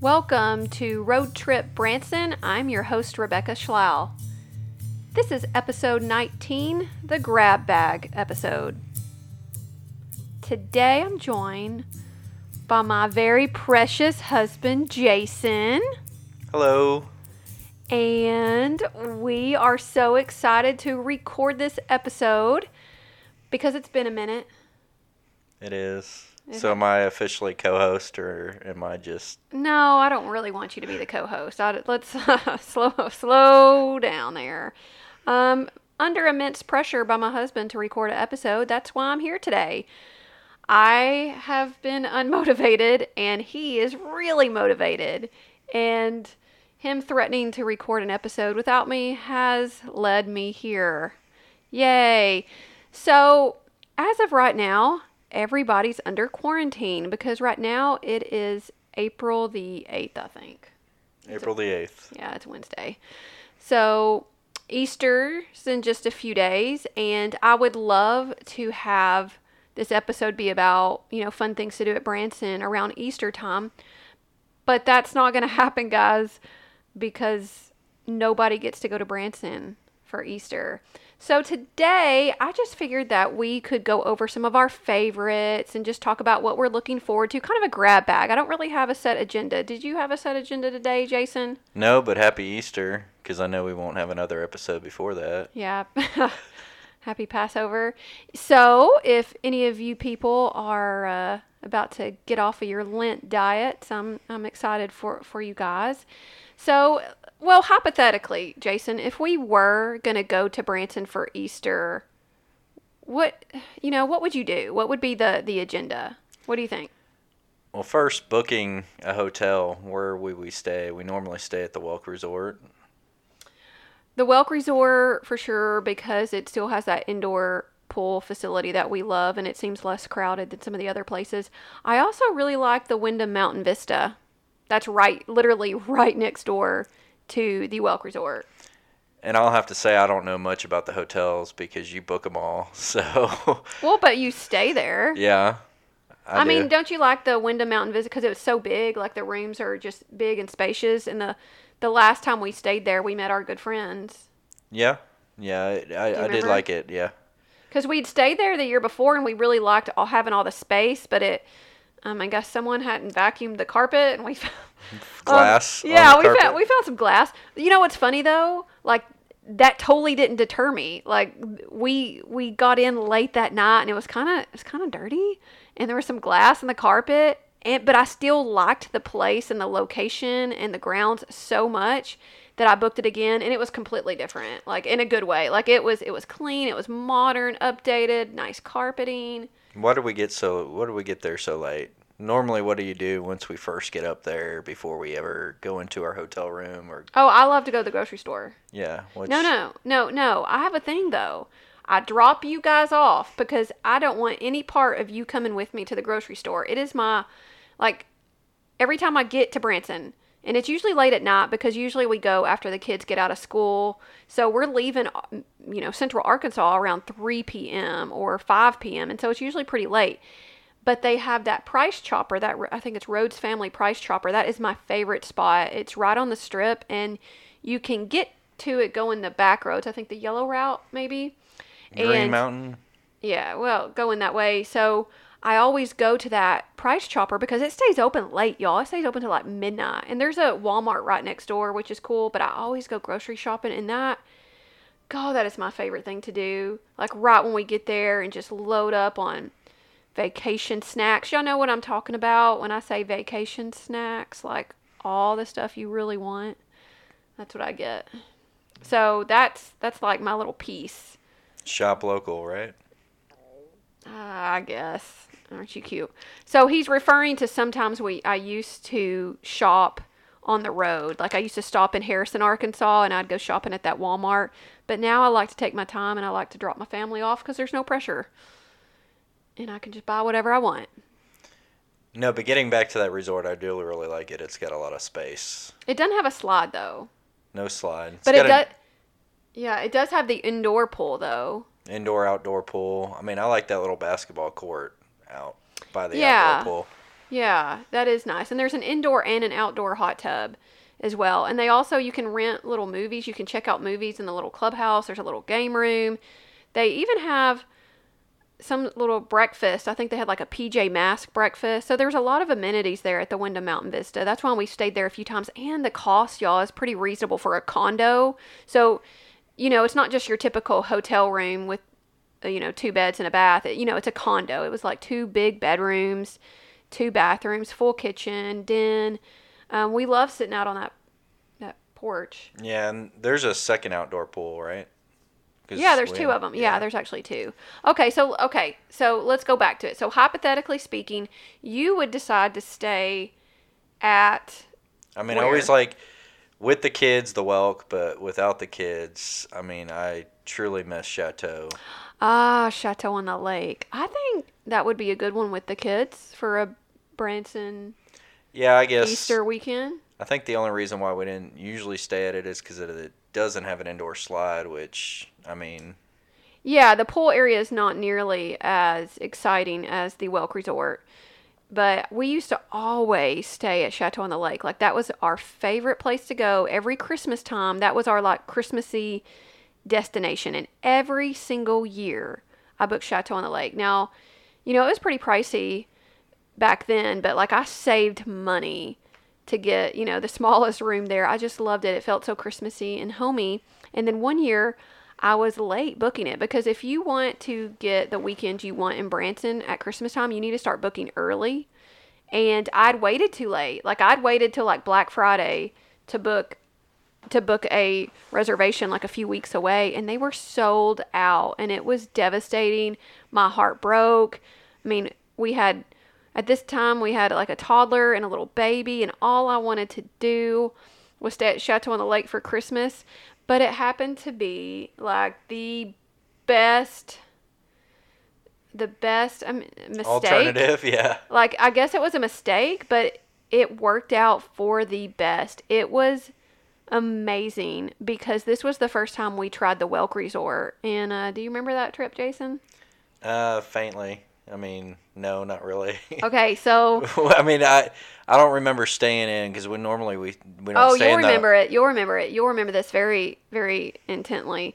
Welcome to Road Trip Branson. I'm your host, Rebecca Schlau. This is episode 19, the grab bag episode. Today I'm joined by my very precious husband, Jason. Hello. And we are so excited to record this episode because it's been a minute. It is. So am I officially co-host, or am I just... No, I don't really want you to be the co-host. Let's slow down there. Under immense pressure by my husband to record an episode, that's why I'm here today. I have been unmotivated, and he is really motivated. And him threatening to record an episode without me has led me here. Yay. So, as of right now... everybody's under quarantine because right now it is April the 8th, I think. April the 8th. Yeah, it's Wednesday. So Easter's in just a few days, and I would love to have this episode be about, you know, fun things to do at Branson around Easter time. But that's not going to happen, guys, because nobody gets to go to Branson for Easter. So today, I just figured that we could go over some of our favorites and just talk about what we're looking forward to. Kind of a grab bag. I don't really have a set agenda. Did you have a set agenda today, Jason? No, but happy Easter, because I know we won't have another episode before that. Yeah. Happy Passover. So, if any of you people are about to get off of your Lent diet, I'm excited for you guys. So, well, hypothetically, Jason, if we were going to go to Branson for Easter, what would you do? What would be the agenda? What do you think? Well, first, booking a hotel. Where would we stay? We normally stay at the Welk Resort. The Welk Resort, for sure, because it still has that indoor pool facility that we love, and it seems less crowded than some of the other places. I also really like the Wyndham Mountain Vista. That's right, literally right next door to the Welk Resort. And I'll have to say I don't know much about the hotels because you book them all, so... Well, but you stay there. Yeah, I do. Mean, don't you like the Wyndham Mountain Vista? Because it was so big, like the rooms are just big and spacious, and the last time we stayed there, we met our good friends. Yeah, I did like it, yeah. Because we'd stayed there the year before, and we really liked having all the space, but it... I guess someone hadn't vacuumed the carpet, and we found... glass on the carpet. we found some glass. You know what's funny, though? Like, that totally didn't deter me. Like, we got in late that night, and it was kind of dirty, and there was some glass in the carpet, but I still liked the place and the location and the grounds so much that I booked it again, and it was completely different, like, in a good way. Like, it was clean, it was modern, updated, nice carpeting... Why do we get there so late? Normally, what do you do once we first get up there before we ever go into our hotel room? Or oh, I love to go to the grocery store. Yeah. No. I have a thing, though. I drop you guys off because I don't want any part of you coming with me to the grocery store. It is my, like, every time I get to Branson, and it's usually late at night because usually we go after the kids get out of school. So we're leaving, you know, Central Arkansas around 3 p.m. or 5 p.m. And so it's usually pretty late. But they have that price chopper, that I think it's Rhodes Family Price Chopper. That is my favorite spot. It's right on the strip, and you can get to it going the back roads. I think the yellow route, maybe. Green Mountain. Yeah, well, going that way. So... I always go to that price chopper because it stays open late, y'all. It stays open till like midnight. And there's a Walmart right next door, which is cool. But I always go grocery shopping, and that is my favorite thing to do. Like right when we get there and just load up on vacation snacks. Y'all know what I'm talking about when I say vacation snacks, like all the stuff you really want. That's what I get. So that's like my little piece. Shop local, right? I guess. Aren't you cute? So he's referring to sometimes I used to shop on the road. Like I used to stop in Harrison, Arkansas, and I'd go shopping at that Walmart. But now I like to take my time, and I like to drop my family off because there's no pressure. And I can just buy whatever I want. No, but getting back to that resort, I do really like it. It's got a lot of space. It doesn't have a slide, though. No slide. But it does have the indoor pool, though. Indoor, outdoor pool. I mean, I like that little basketball court out by the outdoor pool. Yeah, that is nice. And there's an indoor and an outdoor hot tub as well. And they also, you can rent little movies. You can check out movies in the little clubhouse. There's a little game room. They even have some little breakfast. I think they had like a PJ Masks breakfast. So there's a lot of amenities there at the Wyndham Mountain Vista. That's why we stayed there a few times. And the cost, y'all, is pretty reasonable for a condo. So, you know, it's not just your typical hotel room with, you know, 2 beds and a bath. You know, it's a condo. It was like 2 big bedrooms, 2 bathrooms, full kitchen, den. We love sitting out on that porch. Yeah, and there's a second outdoor pool, right? Yeah, there's 2 of them. Yeah, there's actually 2. Okay, so let's go back to it. So hypothetically speaking, you would decide to stay at... I mean, where? I always like, with the kids, the Welk, but without the kids, I mean, I truly miss Chateau. Ah, Chateau on the Lake. I think that would be a good one with the kids for a Branson... Yeah, I guess. Easter weekend. I think the only reason why we didn't usually stay at it is because it doesn't have an indoor slide, which, I mean... Yeah, the pool area is not nearly as exciting as the Welk Resort. But we used to always stay at Chateau on the Lake. Like, that was our favorite place to go. Every Christmas time, that was our, like, Christmassy destination. And every single year, I booked Chateau on the Lake. Now, you know, it was pretty pricey back then, but like I saved money to get, you know, the smallest room there. I just loved it. It felt so Christmassy and homey. And then one year I was late booking it, because if you want to get the weekend you want in Branson at Christmas time, you need to start booking early. And I'd waited too late. Like I'd waited till like Black Friday to book a reservation like a few weeks away, and they were sold out, and it was devastating. My heart broke. I mean, at this time, we had like a toddler and a little baby, and all I wanted to do was stay at Chateau on the Lake for Christmas. But it happened to be like the best mistake. Alternative, yeah. Like, I guess it was a mistake, but it worked out for the best. It was amazing, because this was the first time we tried the Welk Resort. And do you remember that trip, Jason? Faintly. I mean, no, not really. Okay, so... I mean, I don't remember staying in, because we normally don't stay in. Oh, You'll remember it. You'll remember this very, very intently.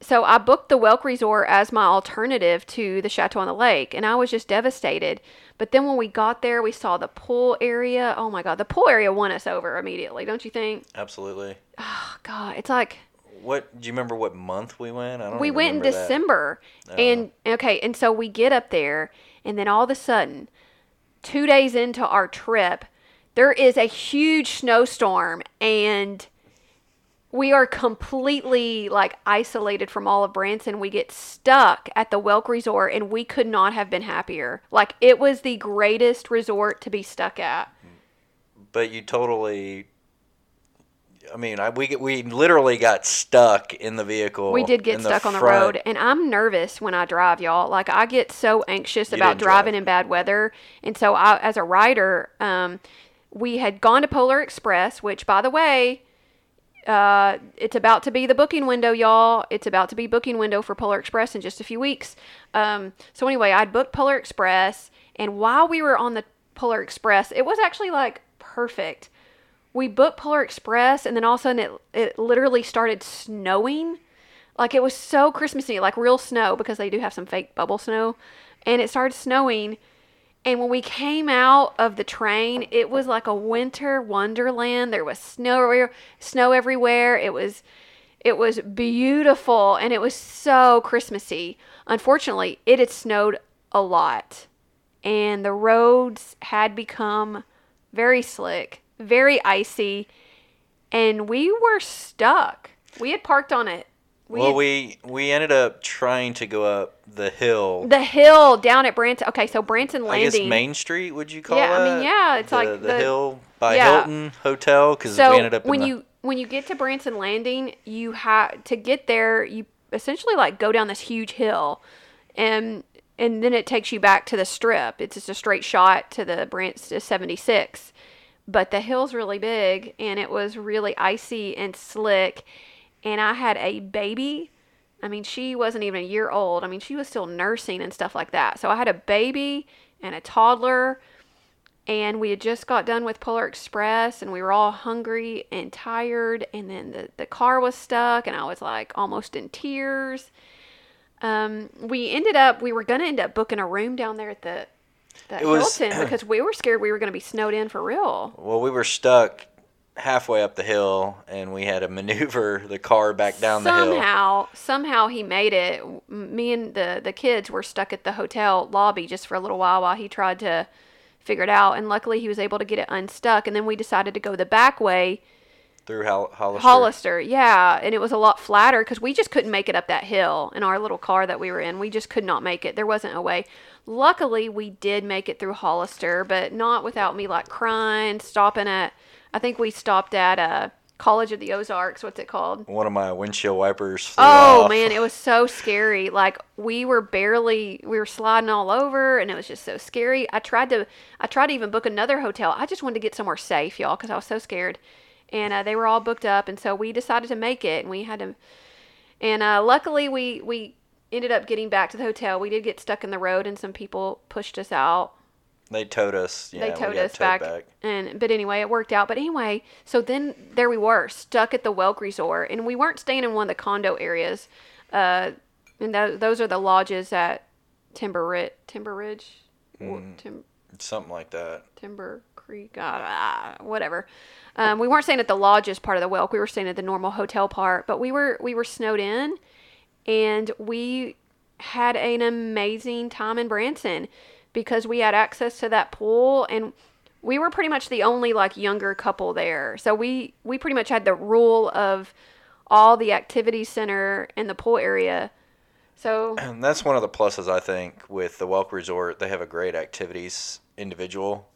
So I booked the Welk Resort as my alternative to the Chateau on the Lake, and I was just devastated. But then when we got there, we saw the pool area. Oh, my God. The pool area won us over immediately, don't you think? Absolutely. Oh, God. It's like... Do you remember what month we went? We went in December. Oh. And so we get up there, and then all of a sudden, 2 days into our trip, there is a huge snowstorm, and we are completely like isolated from all of Branson. We get stuck at the Welk Resort, and we could not have been happier. Like, it was the greatest resort to be stuck at. But you totally... I mean, we literally got stuck in the vehicle. We did get stuck on the road, and I'm nervous when I drive, y'all. Like, I get so anxious about driving in bad weather, and so I, as a rider, we had gone to Polar Express, which, by the way, it's about to be the booking window, y'all. It's about to be booking window for Polar Express in just a few weeks. So anyway, I'd booked Polar Express, and while we were on the Polar Express, it was actually like perfect. We booked Polar Express, and then all of a sudden it literally started snowing. Like, it was so Christmassy, like real snow, because they do have some fake bubble snow. And it started snowing. And when we came out of the train, it was like a winter wonderland. There was snow everywhere. It was beautiful, and it was so Christmassy. Unfortunately, it had snowed a lot, and the roads had become very slick, very icy, and we were stuck. We had parked on it. We ended up trying to go up the hill down at Branson. Okay, so Branson Landing, I guess Main Street, would you call it? Yeah, I mean, yeah, it's like the hill by Hilton Hotel, because so we ended up when you get to Branson Landing, you have to get there. You essentially like go down this huge hill, and then it takes you back to the Strip. It's just a straight shot to the Branson 76. But the hill's really big, and it was really icy and slick, and I had a baby. I mean, she wasn't even a year old. I mean, she was still nursing and stuff like that. So I had a baby and a toddler, And we had just got done with Polar Express, and we were all hungry and tired, and then the car was stuck, and I was like almost in tears. We were going to end up booking a room down there at the Hilton because we were scared we were going to be snowed in for real. Well, we were stuck halfway up the hill, and we had to maneuver the car back down the hill. Somehow he made it. Me and the kids were stuck at the hotel lobby just for a little while he tried to figured out, and luckily he was able to get it unstuck, and then we decided to go the back way through Hollister. Yeah, and it was a lot flatter because we just couldn't make it up that hill in our little car that we were in. We just could not make it. There wasn't a way. Luckily we did make it through Hollister, but not without me like crying, stopping at, I think we stopped at College of the Ozarks. What's it called? One of my windshield wipers flew off. Man, it was so scary. Like we were sliding all over, and it was just so scary. I tried to even book another hotel. I just wanted to get somewhere safe, y'all, because I was so scared. And they were all booked up, and so we decided to make it, and we had to. And luckily, we ended up getting back to the hotel. We did get stuck in the road, and some people pushed us out. They towed us. Yeah, they towed us back. But anyway, it worked out. But anyway, so then there we were, stuck at the Welk Resort. And we weren't staying in one of the condo areas. And those are the lodges at Timber Ridge? Something like that. Timber Creek, whatever. We weren't staying at the lodges part of the Welk. We were staying at the normal hotel part. But we were snowed in, and we had an amazing time in Branson, because we had access to that pool, and we were pretty much the only like younger couple there. So we pretty much had the rule of all the activity center and the pool area. So and that's one of the pluses, I think, with the Welk Resort. They have a great activities individual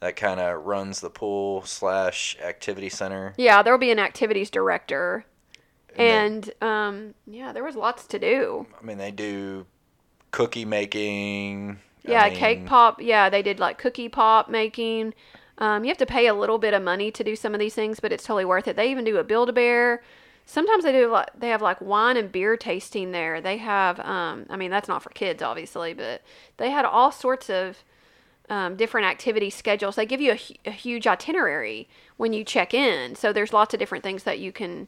that kind of runs the pool / activity center. Yeah, there'll be an activities director. And there was lots to do. I mean, they do cookie making. Cake pop. Yeah, they did like cookie pop making. You have to pay a little bit of money to do some of these things, but it's totally worth it. They even do a Build-A-Bear. Sometimes they have like wine and beer tasting there. They have, I mean, that's not for kids, obviously, but they had all sorts of different activity schedules. They give you a huge itinerary when you check in. So there's lots of different things that you can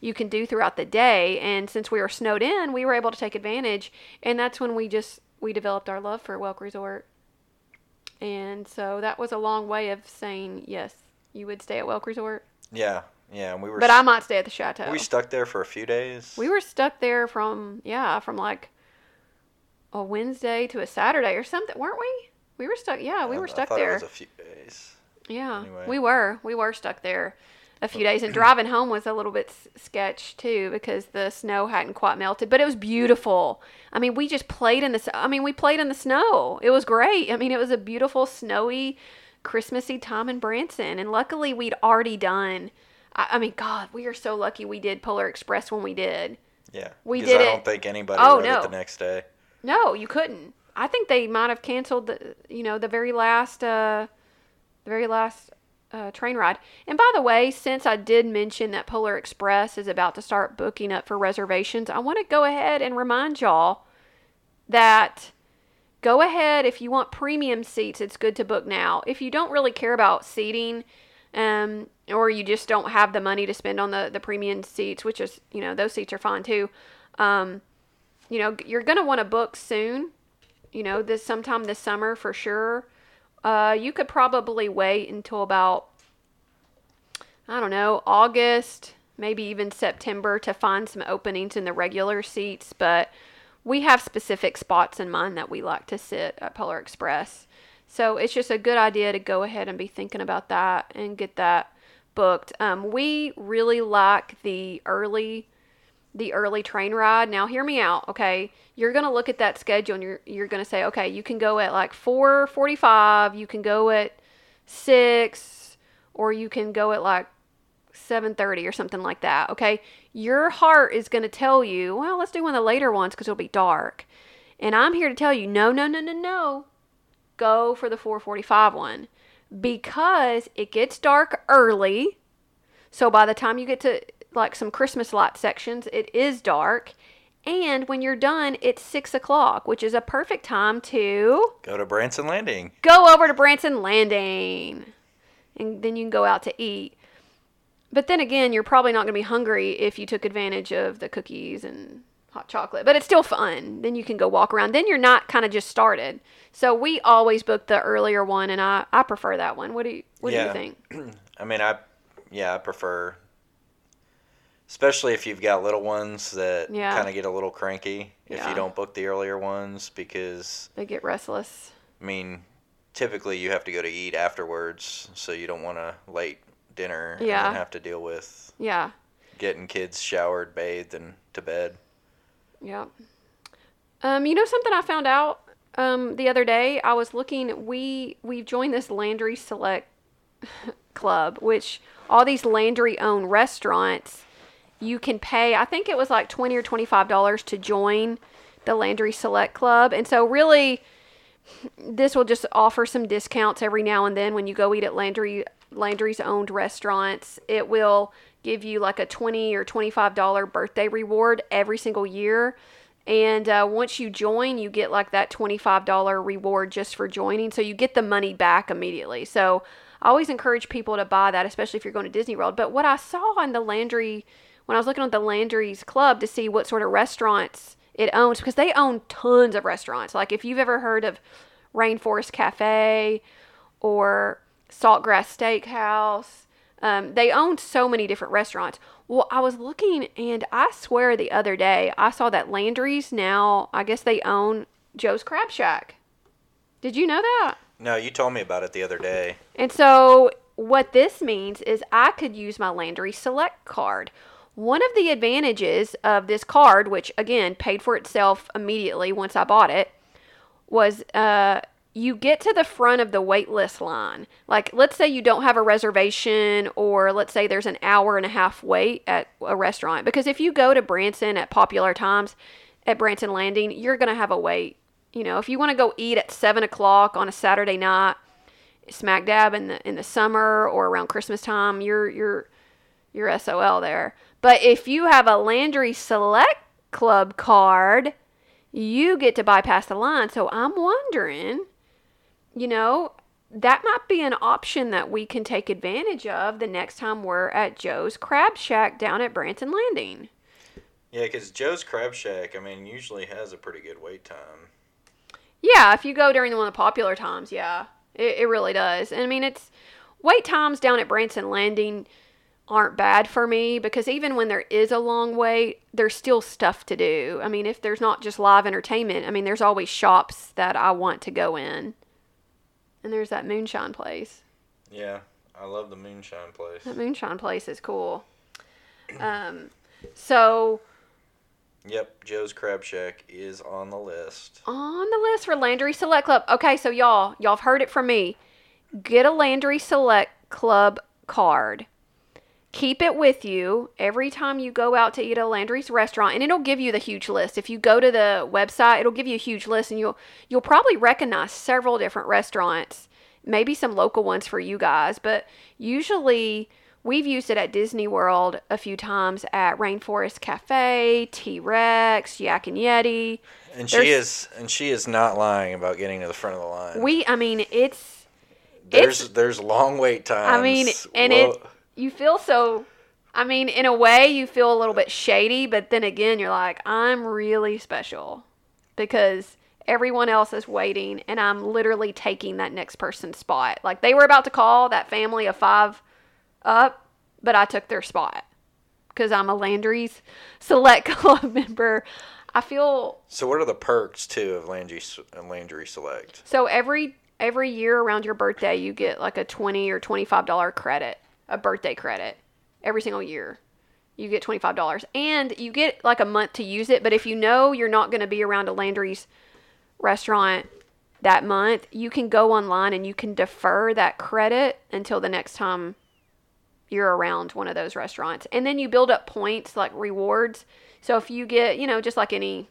do throughout the day. And since we were snowed in, we were able to take advantage. And that's when we developed our love for Welk Resort. And so that was a long way of saying, yes, you would stay at Welk Resort? Yeah. And but I might stay at the Chateau. We stuck there for a few days. We were stuck there from like a Wednesday to a Saturday or something, weren't we? We were stuck. Yeah, we were stuck there. I thought it was a few days. Yeah, anyway. We were stuck there a few days. And driving home was a little bit sketch too, because the snow hadn't quite melted, but it was beautiful. I mean, we just played in the snow. It was great. I mean, it was a beautiful, snowy, Christmassy time in Branson. And luckily we'd already done, God, we are so lucky we did Polar Express when we did. Yeah. We did it. I don't think anybody rode it the next day. No, you couldn't. I think they might've canceled the very last train ride. And by the way, since I did mention that Polar Express is about to start booking up for reservations, I want to go ahead and remind y'all that go ahead. If you want premium seats, it's good to book now. If you don't really care about seating, or you just don't have the money to spend on the premium seats, which is, those seats are fine too. You're going to want to book soon, sometime this summer for sure. You could probably wait until about, I don't know, August, maybe even September to find some openings in the regular seats. But we have specific spots in mind that we like to sit at Polar Express. So it's just a good idea to go ahead and be thinking about that and get that booked. We really like the early train ride. Now hear me out, okay? You're going to look at that schedule and you're going to say, okay, you can go at like 4:45, you can go at 6, or you can go at like 7:30 or something like that, okay? Your heart is going to tell you, well, let's do one of the later ones because it'll be dark. And I'm here to tell you, no. Go for the 4:45 one because it gets dark early. So by the time you get to like some Christmas light sections, it is dark, And when you're done, it's 6 o'clock, which is a perfect time to... Go to Branson Landing. Go over to Branson Landing. And then you can go out to eat. But then again, you're probably not going to be hungry if you took advantage of the cookies and hot chocolate. But it's still fun. Then you can go walk around. Then you're not kind of just started. So we always book the earlier one, and I prefer that one. What do you think? I mean, I prefer... Especially if you've got little ones that kind of get a little cranky if you don't book the earlier ones because... They get restless. I mean, typically you have to go to eat afterwards, so you don't want a late dinner and have to deal with getting kids showered, bathed, and to bed. Yeah. You know something I found out the other day? I was looking. We've joined this Landry Select Club, which all these Landry-owned restaurants... You can pay, I think it was like $20 or $25 to join the Landry Select Club. And so really, this will just offer some discounts every now and then when you go eat at Landry's owned restaurants. It will give you like a $20 or $25 birthday reward every single year. And once you join, you get like that $25 reward just for joining. So you get the money back immediately. So I always encourage people to buy that, especially if you're going to Disney World. But what I saw on the Landry... When I was looking at the Landry's Club to see what sort of restaurants it owns, because they own tons of restaurants. Like if you've ever heard of Rainforest Cafe or Saltgrass Steakhouse, they own so many different restaurants. Well, I was looking and I swear the other day I saw that Landry's now, I guess they own Joe's Crab Shack. Did you know that? No, you told me about it the other day. And so what this means is I could use my Landry Select card. One of the advantages of this card, which, again, paid for itself immediately once I bought it, was you get to the front of the wait list line. Like, let's say you don't have a reservation or let's say there's an hour and a half wait at a restaurant. Because if you go to Branson at popular times at Branson Landing, you're going to have a wait. You know, if you want to go eat at 7 o'clock on a Saturday night, smack dab in the summer or around Christmas time, you're SOL there. But if you have a Landry Select Club card, you get to bypass the line. So I'm wondering, you know, that might be an option that we can take advantage of the next time we're at Joe's Crab Shack down at Branson Landing. Yeah, because Joe's Crab Shack, I mean, usually has a pretty good wait time. Yeah, if you go during one of the popular times, yeah, it really does. And I mean, it's wait times down at Branson Landing aren't bad for me because even when there is a long wait, there's still stuff to do. I mean, if there's not just live entertainment, I mean, there's always shops that I want to go in. And there's that moonshine place. Yeah, I love the moonshine place. That moonshine place is cool. Yep, Joe's Crab Shack is on the list. On the list for Landry Select Club. Okay, so y'all have heard it from me. Get a Landry Select Club card. Keep it with you every time you go out to eat at Landry's restaurant, and it'll give you the huge list. If you go to the website, it'll give you a huge list, and you'll probably recognize several different restaurants, maybe some local ones for you guys. But usually, we've used it at Disney World a few times at Rainforest Cafe, T Rex, Yak and Yeti. And she is not lying about getting to the front of the line. There's long wait times. I mean, and whoa. You feel so, I mean, in a way, you feel a little bit shady, but then again, you're like, I'm really special because everyone else is waiting and I'm literally taking that next person's spot. Like, they were about to call that family a 5 up, but I took their spot because I'm a Landry's Select Club member. I feel... So, what are the perks, too, of Landry Select? So, every year around your birthday, you get like a $20 or $25 credit. A birthday credit every single year. You get $25 and you get like a month to use it. But if you know you're not going to be around a Landry's restaurant that month, you can go online and you can defer that credit until the next time you're around one of those restaurants. And then you build up points like rewards. So if you get, you know, just like any,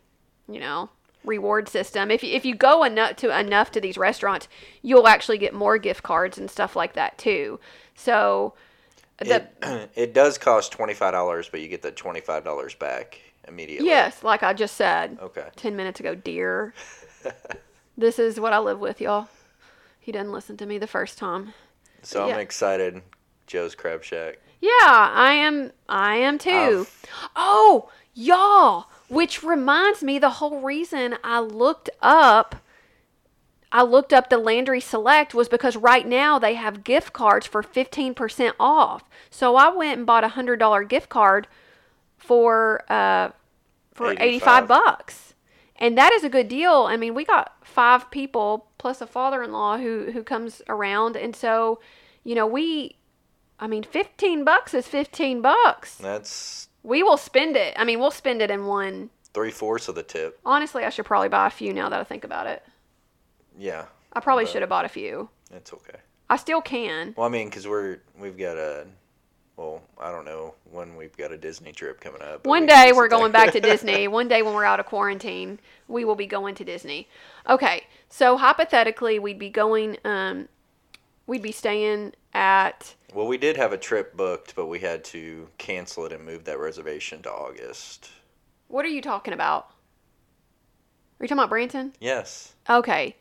you know, reward system, if you go enough to these restaurants, you'll actually get more gift cards and stuff like that too. So it does cost $25, but you get the $25 back immediately? Yes, like I just said. Okay. 10 minutes ago, dear. This is what I live with, y'all. He didn't listen to me the first time. So yeah. I'm excited. Joe's Crab Shack. Yeah, I am too. Oh, y'all, which reminds me, the whole reason I looked up the Landry Select was because right now they have gift cards for 15% off. So I went and bought a $100 gift card for 85 bucks. And that is a good deal. I mean, we got 5 people plus a father-in-law who comes around. And so, you know, 15 bucks is 15 bucks. We will spend it. I mean, we'll spend it in 3/4 of the tip. Honestly, I should probably buy a few now that I think about it. Yeah. I probably should have bought a few. It's okay. I still can. Well, I mean, because I don't know when we've got a Disney trip coming up. One day we're going back to Disney. One day when we're out of quarantine, we will be going to Disney. Okay. So, hypothetically, we'd be going, we'd be staying at... Well, we did have a trip booked, but we had to cancel it and move that reservation to August. What are you talking about? Are you talking about Branson? Yes. Okay.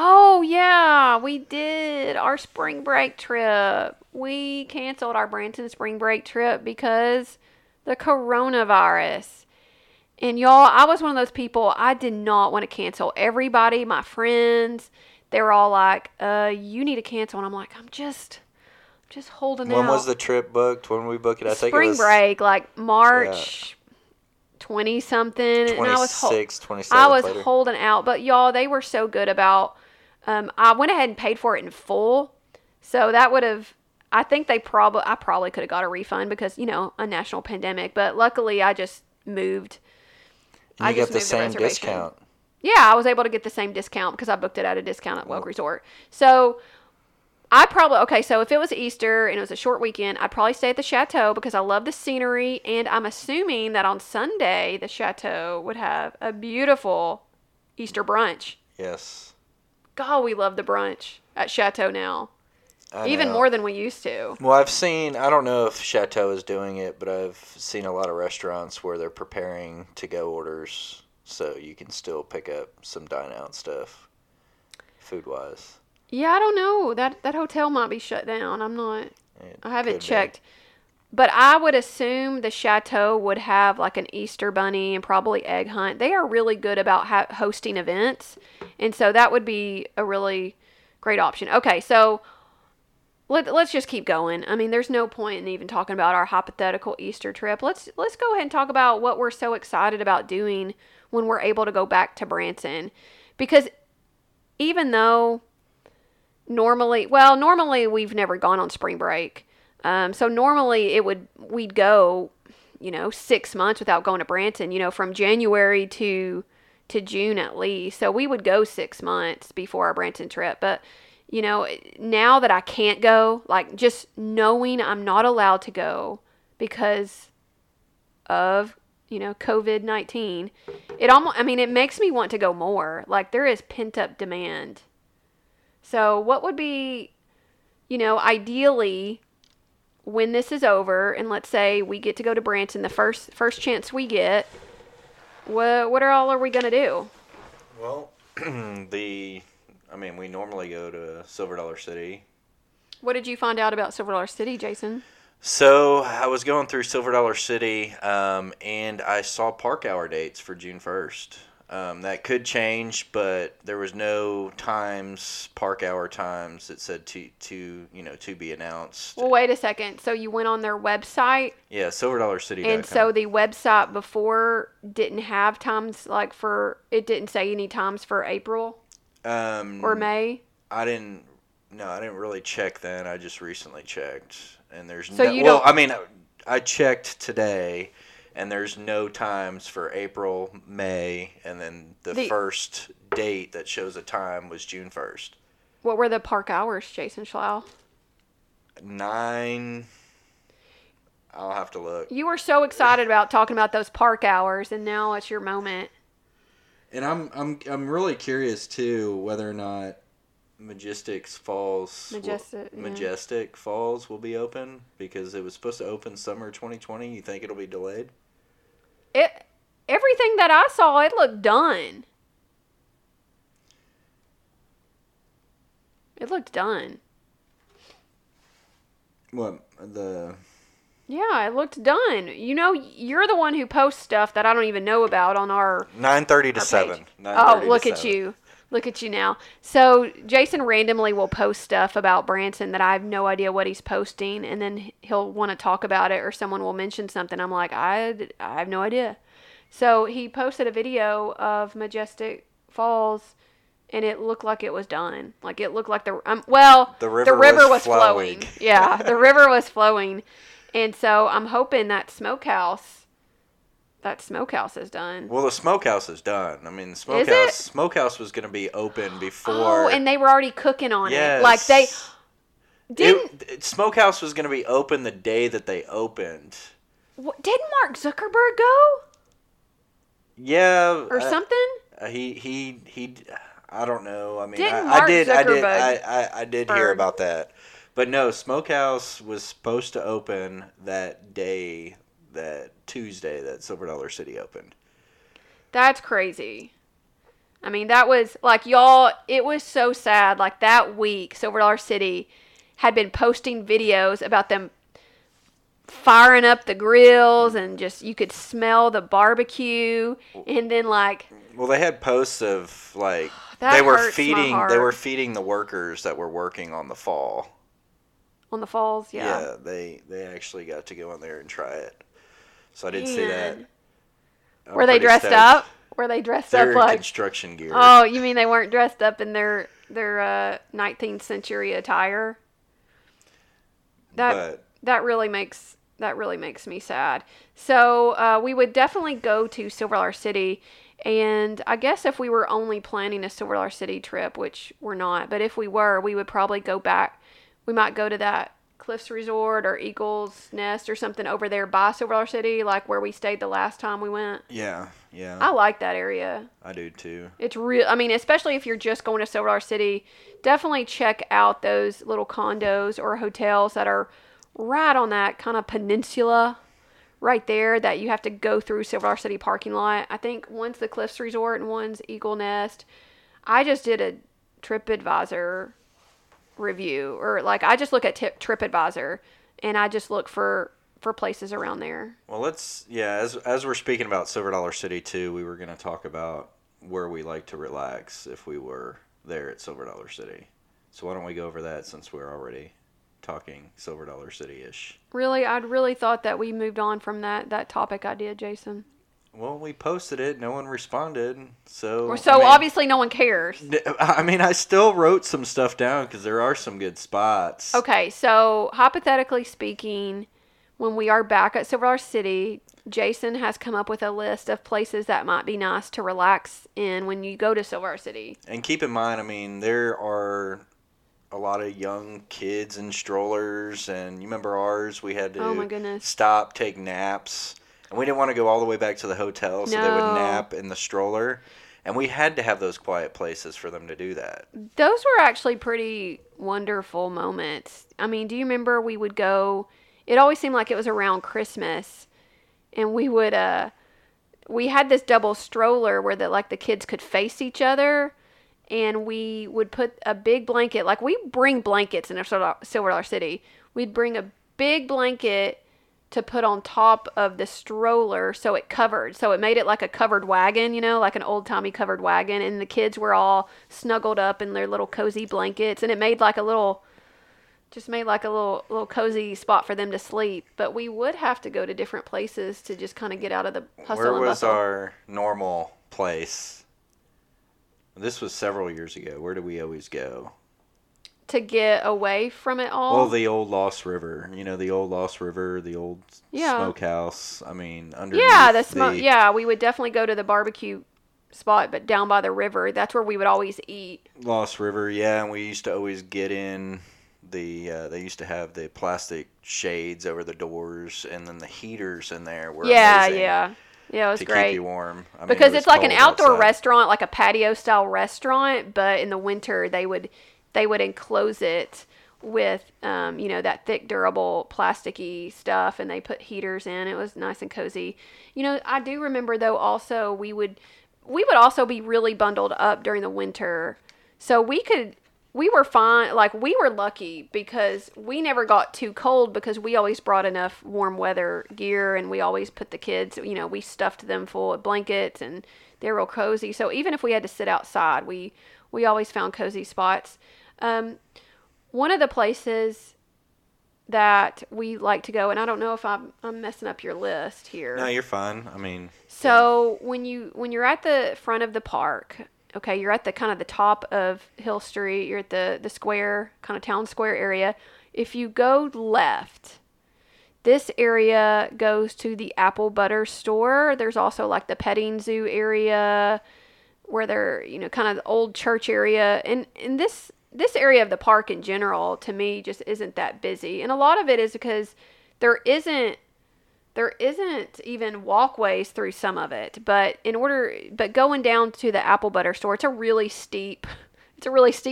Oh, yeah, we did our spring break trip. We canceled our Branson spring break trip because the coronavirus. And y'all, I was one of those people, I did not want to cancel. Everybody, my friends, they were all like, you need to cancel. And I'm like, I'm just holding out. When was the trip booked? When we booked it? I think it was... Spring break, like March... Yeah. 20-something, and I was 27 I was later. Holding out, but y'all, they were so good about. I went ahead and paid for it in full, so that would have. I think I probably could have got a refund because a national pandemic. But luckily, I just moved. I just got the same discount. Yeah, I was able to get the same discount because I booked it at a discount at Welk Resort. So so if it was Easter and it was a short weekend, I'd probably stay at the Chateau because I love the scenery, and I'm assuming that on Sunday, the Chateau would have a beautiful Easter brunch. Yes. God, we love the brunch at Chateau now. Even more than we used to. Well, I don't know if Chateau is doing it, but I've seen a lot of restaurants where they're preparing to-go orders, so you can still pick up some dine-out stuff, food-wise. Yeah, I don't know. That hotel might be shut down. I haven't checked. But I would assume the Chateau would have like an Easter bunny and probably egg hunt. They are really good about hosting events. And so that would be a really great option. Okay, so let's just keep going. I mean, there's no point in even talking about our hypothetical Easter trip. Let's go ahead and talk about what we're so excited about doing when we're able to go back to Branson. Because even though... Normally we've never gone on spring break. So normally we'd go, 6 months without going to Branson, from January to June at least. So we would go 6 months before our Branson trip. But, now that I can't go, like just knowing I'm not allowed to go because of, COVID-19, it makes me want to go more. Like there is pent up demand. So what would be, ideally when this is over and let's say we get to go to Branson the first chance we get, what are we going to do? Well, we normally go to Silver Dollar City. What did you find out about Silver Dollar City, Jason? So I was going through Silver Dollar City and I saw park hour dates for June 1st. That could change, but there was no park hour times that said to be announced. Well, wait a second. So you went on their website? Yeah, silverdollarcity.com. And so the website before didn't have times it didn't say any times for April or May? I didn't really check then. I just recently checked. And I checked today. And there's no times for April, May, and then the first date that shows a time was June 1st. What were the park hours, Jason Schlau? 9. I'll have to look. You were so excited about talking about those park hours, and now it's your moment. And I'm really curious too whether or not Majestic Falls will be open because it was supposed to open summer 2020. You think it'll be delayed? It everything that I saw, it looked done. It looked done. What? The... Yeah, it looked done. You know, you're the one who posts stuff that I don't even know about on our 9:30 to 7. Oh, look at you. Look at you now. So, Jason randomly will post stuff about Branson that I have no idea what he's posting, and then he'll want to talk about it, or someone will mention something. I'm like, I have no idea. So, he posted a video of Majestic Falls, and it looked like it was done. Like, it looked like the river was flowing. Yeah, the river was flowing. And so I'm hoping that smokehouse is done. Well, the smokehouse is done. I mean, the smokehouse was going to be open before. Oh, and they were already cooking on it. Like they didn't. Smokehouse was going to be open the day that they opened. What, didn't Mark Zuckerberg go? Yeah. Or something. He. I don't know. I mean, I did hear about that. But no, Smokehouse was supposed to open that day, that Tuesday that Silver Dollar City opened. That's crazy. I mean, that was, like, y'all, it was so sad. Like, that week, Silver Dollar City had been posting videos about them firing up the grills and just, you could smell the barbecue. And then, like... Well, they had posts of, like, they were feeding the workers that were working on the fall. On the falls, yeah. Yeah, they actually got to go in there and try it. So I did see that. Were they dressed up? Were they dressed up like construction gear? Oh, you mean they weren't dressed up in their 19th century attire? That really makes me sad. So we would definitely go to Silver Dollar City, and I guess if we were only planning a Silver Dollar City trip, which we're not, but if we were, we would probably go back. We might go to that Cliffs Resort or Eagle's Nest or something over there by Silver Dollar City, like where we stayed the last time we went. Yeah, yeah. I like that area. I do too. It's real. I mean, especially if you're just going to Silver Dollar City, definitely check out those little condos or hotels that are right on that kind of peninsula right there that you have to go through Silver Dollar City parking lot. I think one's the Cliffs Resort and one's Eagle Nest. I just did a TripAdvisor review, or like I just look at TripAdvisor and I just look for places around there. Well, as we're speaking about Silver Dollar City too, we were going to talk about where we like to relax if we were there at Silver Dollar City. So why don't we go over that since we're already talking Silver Dollar City-ish? Really? I'd really thought that we moved on from that topic idea, Jason. Well, we posted it. No one responded. So I mean, obviously no one cares. I mean, I still wrote some stuff down because there are some good spots. Okay, so hypothetically speaking, when we are back at Silver Dollar City, Jason has come up with a list of places that might be nice to relax in when you go to Silver Dollar City. And keep in mind, I mean, there are a lot of young kids in strollers. And you remember ours? We had to stop, take naps. And we didn't want to go all the way back to the hotel, so they would nap in the stroller. And we had to have those quiet places for them to do that. Those were actually pretty wonderful moments. I mean, do you remember we would go... It always seemed like it was around Christmas. And we would... we had this double stroller where the kids could face each other. And we would put a big blanket... Like, we bring blankets in Silver Dollar City. We'd bring a big blanket to put on top of the stroller so it covered. So it made it like a covered wagon, you know, like an old-timey covered wagon. And the kids were all snuggled up in their little cozy blankets. And it made like a little, little cozy spot for them to sleep. But we would have to go to different places to just kind of get out of the hustle and bustle. Where was our normal place? This was several years ago. Where do we always go? To get away from it all? Well, the old Lost River. You know, the old Lost River, the old smokehouse. I mean, underneath. Yeah, we would definitely go to the barbecue spot, but down by the river. That's where we would always eat. Lost River, yeah. And we used to always get in the... they used to have the plastic shades over the doors, and then the heaters in there were amazing. Yeah, it was great. To keep you warm. I mean, because it's like an outdoor restaurant, like a patio-style restaurant, but in the winter they would enclose it with, that thick, durable, plasticky stuff, and they put heaters in. It was nice and cozy. You know, I do remember, though, also we would also be really bundled up during the winter. So we were fine. Like, we were lucky because we never got too cold because we always brought enough warm weather gear, and we always put the kids, we stuffed them full of blankets, and they're real cozy. So even if we had to sit outside, we always found cozy spots. One of the places that we like to go, and I don't know if I'm messing up your list here. No, you're fine. I mean, so yeah. when you're at the front of the park, okay, you're at the kind of the top of Hill Street. You're at the square, kind of town square area. If you go left, this area goes to the Apple Butter Store. There's also like the petting zoo area, where they're kind of the old church area, and this area of the park in general, to me, just isn't that busy. And a lot of it is because there isn't even walkways through some of it. But going down to the Apple Butter Store, it's a really steep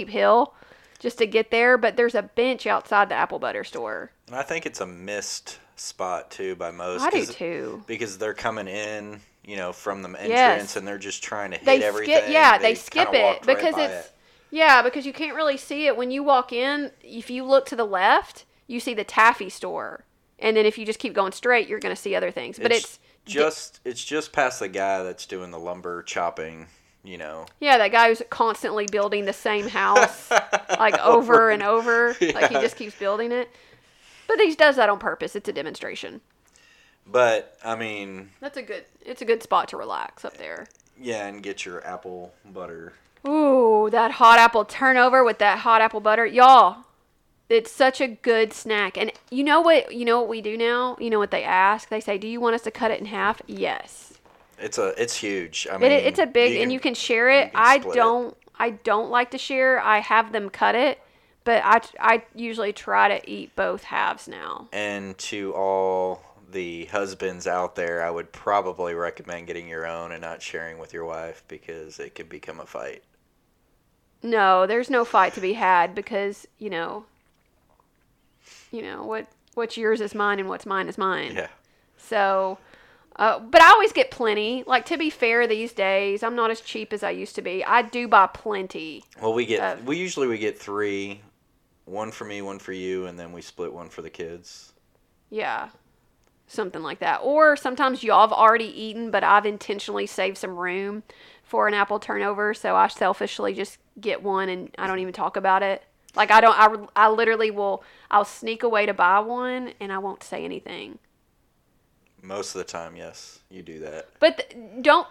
hill just to get there. But there's a bench outside the Apple Butter Store. And I think it's a missed spot too by most. I do too. Because they're coming in, from the entrance, yes, and they're just trying to hit everything. They skip it because it's... Yeah, because you can't really see it when you walk in. If you look to the left, you see the taffy store, and then if you just keep going straight, you're going to see other things. But it's just past the guy that's doing the lumber chopping, Yeah, that guy who's constantly building the same house, like over and over. Yeah. Like he just keeps building it. But he does that on purpose. It's a demonstration. But I mean, it's a good spot to relax up there. Yeah, and get your apple butter. Ooh, that hot apple turnover with that hot apple butter. Y'all, it's such a good snack. And you know what we do now? You know what they ask? They say, "Do you want us to cut it in half?" Yes. It's huge. I mean, it's a big, and you can share it. I don't like to share. I have them cut it, but I usually try to eat both halves now. And to all the husbands out there, I would probably recommend getting your own and not sharing with your wife because it could become a fight. No, there's no fight to be had because, what's yours is mine and what's mine is mine. Yeah. So, but I always get plenty. Like, to be fair, these days, I'm not as cheap as I used to be. I do buy plenty. Well, we usually get 3, 1 for me, 1 for you, and then we split 1 for the kids. Yeah. Something like that. Or sometimes y'all have already eaten, but I've intentionally saved some room for an apple turnover, so I selfishly just get one and I don't even talk about it. Like, I'll sneak away to buy one and I won't say anything. Most of the time, yes, you do that. But do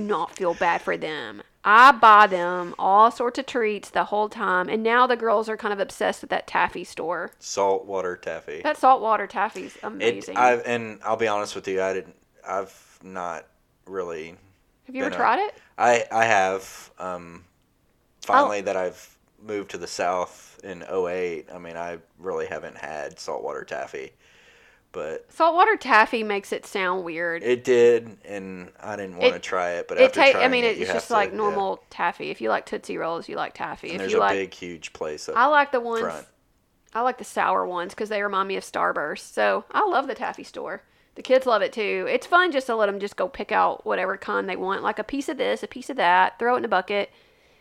not feel bad for them. I buy them all sorts of treats the whole time, and now the girls are kind of obsessed with that taffy store. Saltwater taffy. That saltwater taffy's amazing. I'll be honest with you, I've not really. Have you ever tried it? I have. Finally, that I've moved to the South in 2008. I mean, I really haven't had saltwater taffy. But saltwater taffy makes it sound weird. It did, and I didn't want to try it. But it's just like normal taffy. If you like Tootsie Rolls, you like taffy. And if there's a big, huge place up I like the ones. Front. I like the sour ones because they remind me of Starburst. So I love the taffy store. The kids love it too. It's fun just to let them just go pick out whatever kind they want, like a piece of this, a piece of that, throw it in a bucket.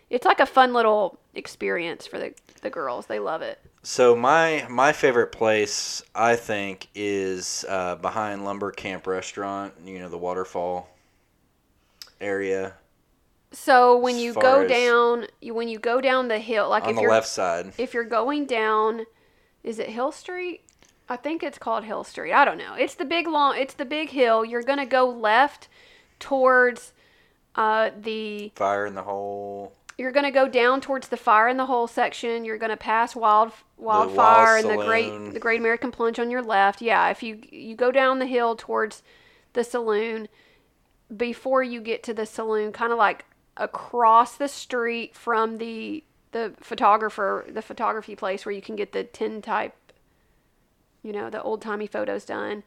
It's like a fun little experience for the girls. They love it. So my favorite place, I think, is behind Lumber Camp Restaurant, the waterfall area. So when you go down the hill, like on the left side, if you're going down, is it Hill Street? I think it's called Hill Street. I don't know. It's the big hill. You're gonna go left towards the Fire in the Hole. You're going to go down towards the Fire in the Hole section. You're going to pass Wildfire and the Great American Plunge on your left. Yeah, if you go down the hill towards the saloon, before you get to the saloon, kind of like across the street from the photography place where you can get the tin type, the old-timey photos done.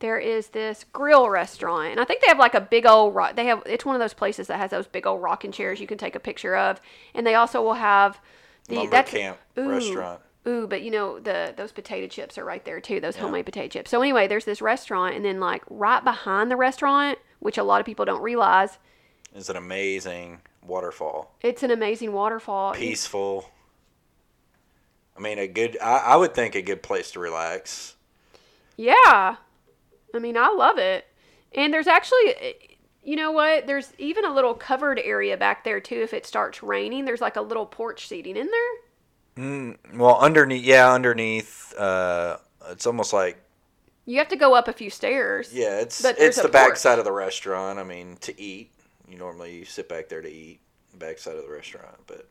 There is this grill restaurant, and I think they have like a big old rock. It's one of those places that has those big old rocking chairs you can take a picture of, and they also will have the Lumber Camp restaurant. Ooh, but you know, those potato chips are right there too, those homemade potato chips. So anyway, there's this restaurant, and then like right behind the restaurant, which a lot of people don't realize, is an amazing waterfall. It's an amazing waterfall. Peaceful. I mean, I would think a good place to relax. Yeah. I mean, I love it. And there's actually, you know what? There's even a little covered area back there too. If it starts raining, there's like a little porch seating in there. Well, underneath, it's almost like you have to go up a few stairs. Yeah, it's the backside of the restaurant. I mean, to eat, you normally sit back there to eat, backside of the restaurant. But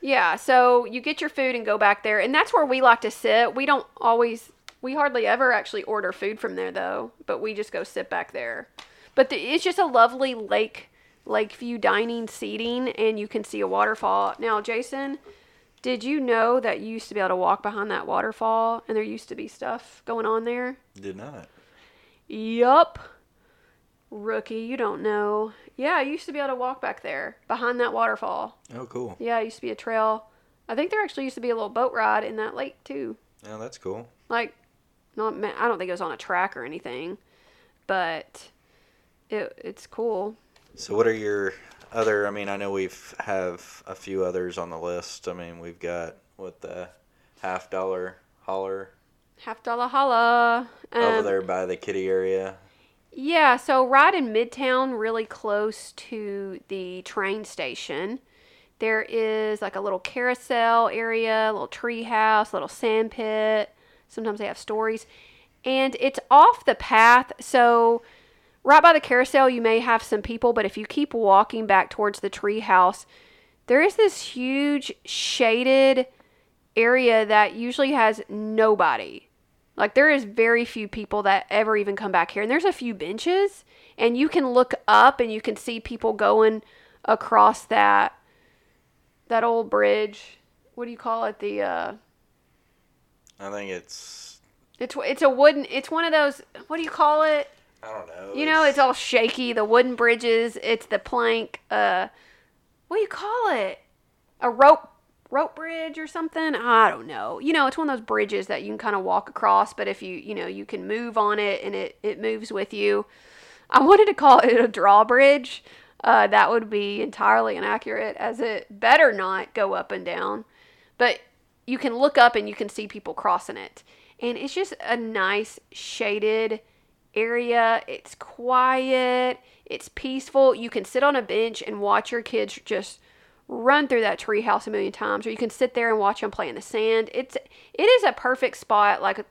yeah, so you get your food and go back there, and that's where we like to sit. We hardly ever actually order food from there though, but we just go sit back there. But it's just a lovely lakeview dining seating, and you can see a waterfall. Now, Jason, did you know that you used to be able to walk behind that waterfall and there used to be stuff going on there? Did not. Yup. Rookie, you don't know. Yeah, I used to be able to walk back there behind that waterfall. Oh, cool. Yeah, it used to be a trail. I think there actually used to be a little boat ride in that lake, too. Yeah, that's cool. Like, I don't think it was on a track or anything, but it's cool. So what are your... I know we have a few others on the list. I mean, we've got the half dollar holler over there by the kiddie area. Yeah, so right in Midtown, really close to the train station, there is like a little carousel area, a little tree house, a little sand pit. Sometimes they have stories, and it's off the path, so. Right by the carousel, you may have some people, but if you keep walking back towards the tree house, there is this huge shaded area that usually has nobody. Like, there is very few people that ever even come back here. And there's a few benches, and you can look up and you can see people going across that old bridge. What do you call it? I think it's a wooden. It's one of those. What do you call it? I don't know. You know, it's all shaky. The wooden bridges. It's the plank. What do you call it? A rope bridge or something? I don't know. You know, it's one of those bridges that you can kind of walk across, but if you can move on it and it moves with you. I wanted to call it a drawbridge. That would be entirely inaccurate, as it better not go up and down. But you can look up and you can see people crossing it. And it's just a nice shaded area. It's quiet. It's peaceful. You can sit on a bench and watch your kids just run through that tree house a million times, or you can sit there and watch them play in the sand. It is a perfect spot, like,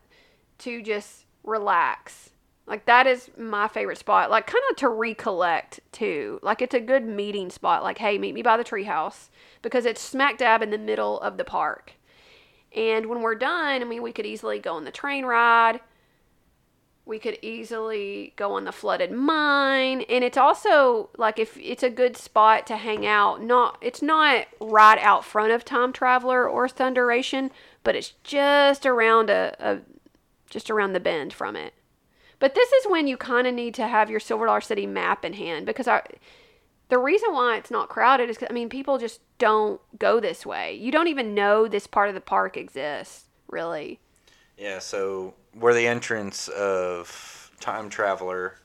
to just relax. Like, that is my favorite spot, like, kind of to recollect too. Like, it's a good meeting spot. Like, hey, meet me by the tree house, because it's smack dab in the middle of the park. And when we're done, I mean, we could easily go on the train ride. We could easily go on the flooded mine. And it's also, like, if it's a good spot to hang out. It's not right out front of Time Traveler or Thunderation, but it's just around just around the bend from it. But this is when you kind of need to have your Silver Dollar City map in hand, because the reason why it's not crowded is, people just don't go this way. You don't even know this part of the park exists, really. Yeah, so where the entrance of Time Traveler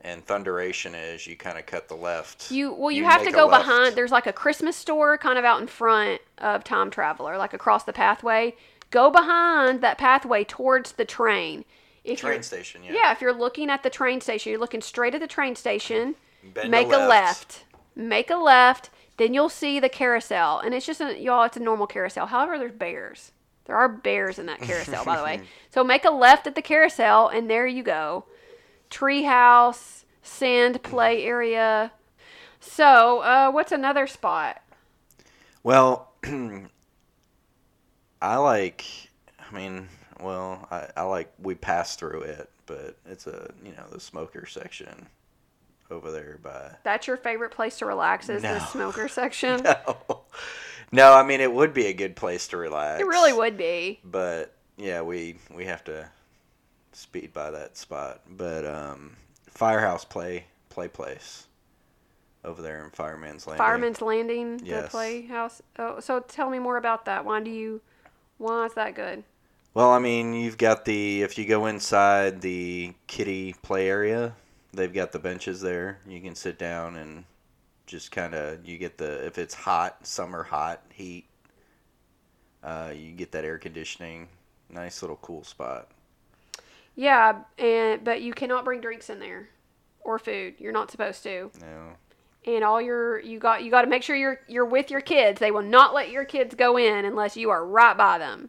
and Thunderation is, you kind of cut the left. You have to go behind. There's like a Christmas store kind of out in front of Time Traveler, like across the pathway. Go behind that pathway towards the train. Train station, yeah. Yeah, if you're looking at the train station, you're looking straight at the train station. Make a left. Then you'll see the carousel. And it's just, it's a normal carousel. However, there's bears. There are bears in that carousel, by the way. So make a left at the carousel, and there you go. Treehouse, sand play area. So, what's another spot? Well, we passed through it, but it's the smoker section over there by... That's your favorite place to relax is the smoker section? No. No, it would be a good place to relax. It really would be. But, yeah, we have to speed by that spot. But Firehouse Play Place over there in Fireman's Landing. Yes. The Playhouse. Oh, so tell me more about that. Why do you Why is that good? Well, I mean, you've got the, if you go inside the kiddie play area, they've got the benches there. You can sit down and just kind of, you get the, if it's hot, summer hot heat, you get that air conditioning. Nice little cool spot. Yeah, but you cannot bring drinks in there or food. You're not supposed to. No. And all your, you got to make sure you're with your kids. They will not let your kids go in unless you are right by them.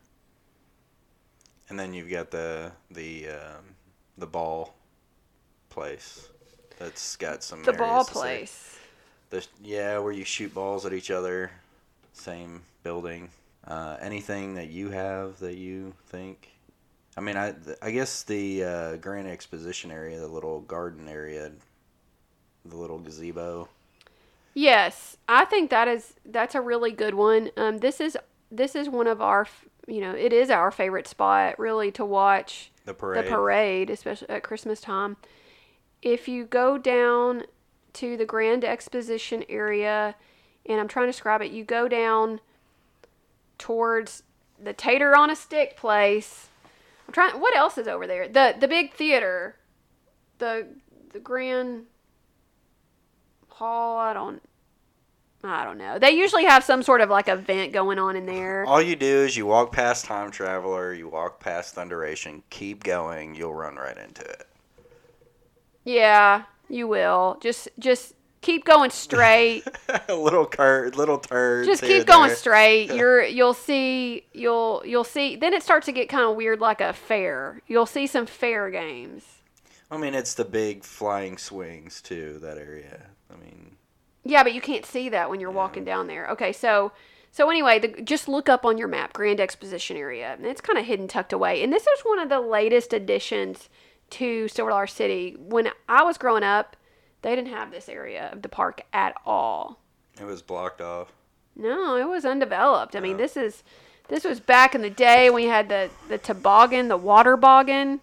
And then you've got the ball place. That's got some. The ball place. Yeah, where you shoot balls at each other. Same building. Anything that you have that you think? I mean, I guess the Grand Exposition area, the little garden area, the little gazebo. Yes, I think that's a really good one. This is one of our. You know, it is our favorite spot, really, to watch the parade, especially at Christmas time. If you go down to the Grand Exposition area, and I'm trying to describe it, you go down towards the tater on a stick place. I'm trying. What else is over there? The big theater, the Grand Hall. I don't know. They usually have some sort of like event going on in there. All you do is you walk past Time Traveler, you walk past Thunderation, keep going, you'll run right into it. Yeah, you will. Just keep going straight. little turns. Just keep going straight. You'll see then it starts to get kind of weird, like a fair. You'll see some fair games. I mean, it's the big flying swings too, that area. I mean, yeah, but you can't see that when you're walking down there. Okay, so anyway, just look up on your map, Grand Exposition area. And it's kind of hidden, tucked away. And this is one of the latest additions to Silver Dollar City. When I was growing up, they didn't have this area of the park at all. It was blocked off. No, it was undeveloped. I mean, this was back in the day when you had the toboggan, the water boggan.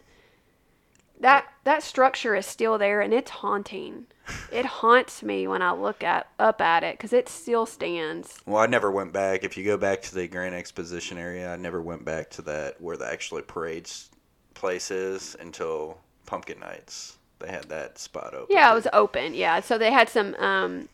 That structure is still there, and it's haunting. It haunts me when I look up at it, because it still stands. Well, I never went back. If you go back to the Grand Exposition area, I never went back to that where the actual parades place is until Pumpkin Nights. They had that spot open. Yeah, it was open. Yeah, so they had some.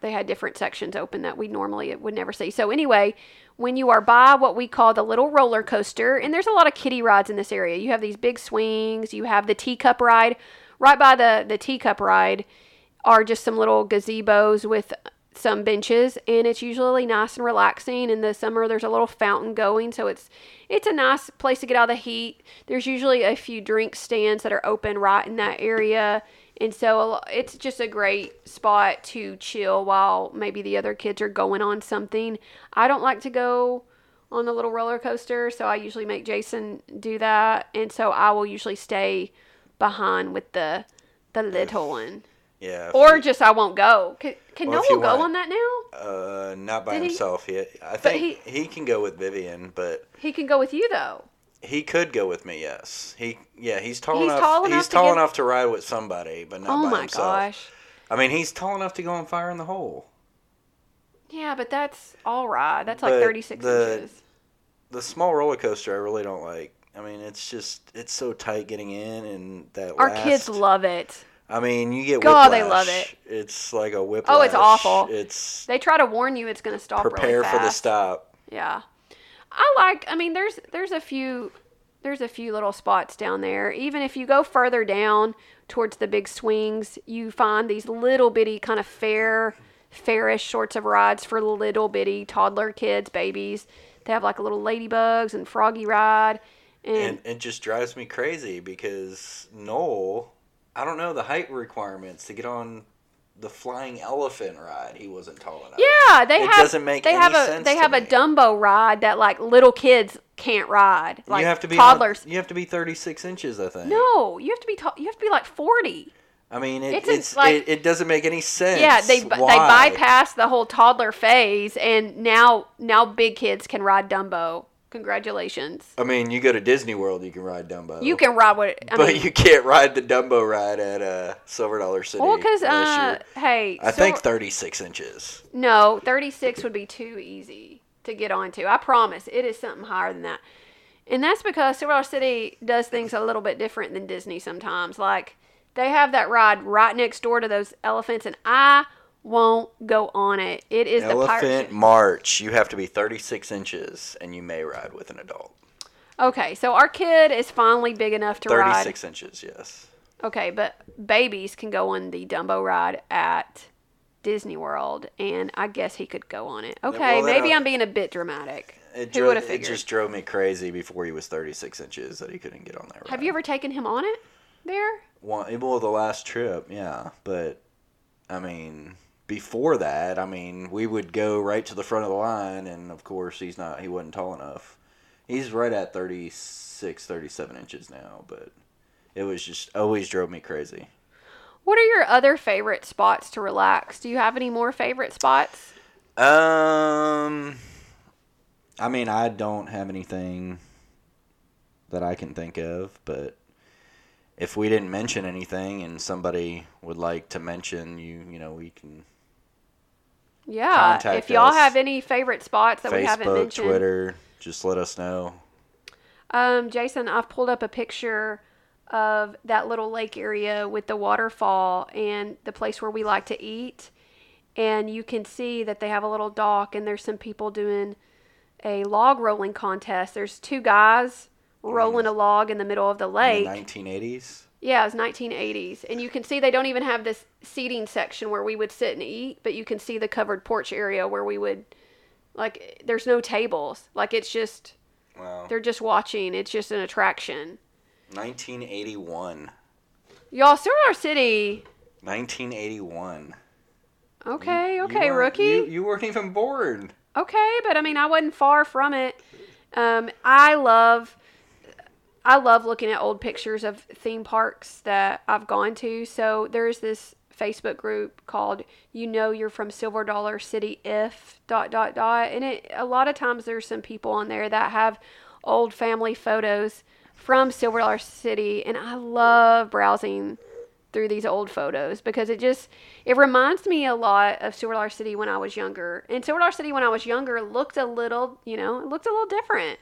They had different sections open that we normally would never see. So anyway, when you are by what we call the little roller coaster, and there's a lot of kiddie rides in this area. You have these big swings. You have the teacup ride. Right by the teacup ride are just some little gazebos with some benches, and it's usually nice and relaxing. In the summer, there's a little fountain going, so it's a nice place to get out of the heat. There's usually a few drink stands that are open right in that area. And so it's just a great spot to chill while maybe the other kids are going on something. I don't like to go on the little roller coaster, so I usually make Jason do that. And so I will usually stay behind with the little one. Yeah. Or I won't go. Can no one go on that now? Not by himself yet. I think he can go with Vivian, but... He can go with you, though. He could go with me, yes. He's tall enough to ride with somebody, but not by himself. Oh my gosh! I mean, he's tall enough to go on Fire in the Hole. Yeah, but that's all right. That's like 36 inches. The small roller coaster, I really don't like. I mean, it's so tight getting in, and that our kids love it. I mean, you get whiplash. God, they love it. It's like a whiplash. Oh, it's awful. They try to warn you it's going to stop. Prepare really fast. For the stop. Yeah. There's a few little spots down there. Even if you go further down towards the big swings, you find these little bitty kind of fairish sorts of rides for little bitty toddler kids, babies. They have like little ladybugs and froggy ride. And it just drives me crazy because Noel, I don't know the height requirements to get on the flying elephant ride. He wasn't tall enough. Yeah, it doesn't make any sense. They have a Dumbo ride that like little kids can't ride. Like toddlers. You have to be 36 inches, I think. No, you have to be like 40. I mean, it doesn't make any sense. Yeah, they bypass the whole toddler phase, and now big kids can ride Dumbo. Congratulations. I mean, you go to Disney World, you can ride Dumbo. You can ride but you can't ride the Dumbo ride at Silver Dollar City. Well, because, I think 36 inches. No, 36 would be too easy. to get onto. I promise. It is something higher than that. And that's because Silver Dollar City does things a little bit different than Disney sometimes. Like, they have that ride right next door to those elephants, and I won't go on it. It is the Pirate March. You have to be 36 inches, and you may ride with an adult. Okay, so our kid is finally big enough to ride. 36 inches, yes. Okay, but babies can go on the Dumbo ride at Disney World, and I guess he could go on it. Okay, well, maybe I'm being a bit dramatic. Who would have figured? It just drove me crazy before he was 36 inches that he couldn't get on that ride. Have you ever taken him on it there? Well, the last trip, yeah. But, I mean, before that, I mean, we would go right to the front of the line, and, of course, he wasn't tall enough. He's right at 36, 37 inches now, but it was just always drove me crazy. What are your other favorite spots to relax? Do you have any more favorite spots? I mean, I don't have anything that I can think of, but if we didn't mention anything and somebody would like to mention, you know, we can contact us. If y'all have any favorite spots that we haven't mentioned. Facebook, Twitter, just let us know. Jason, I've pulled up a picture of that little lake area with the waterfall and the place where we like to eat. And you can see that they have a little dock and there's some people doing a log rolling contest. There's two guys rolling a log in the middle of the lake. In the 1980s? Yeah, it was 1980s. And you can see they don't even have this seating section where we would sit and eat, but you can see the covered porch area where we would, like, there's no tables. Like, it's just, wow. They're just watching. It's just an attraction. 1981. Y'all, Silver Dollar City. 1981. Okay, you rookie. You weren't even born. Okay, but I mean, I wasn't far from it. I love looking at old pictures of theme parks that I've gone to. So there's this Facebook group called You're From Silver Dollar City If ... and a lot of times there's some people on there that have old family photos from Silver Dollar City, and I love browsing through these old photos because it reminds me a lot of Silver Dollar City when I was younger. And Silver Dollar City when I was younger looked a little, it looked a little different.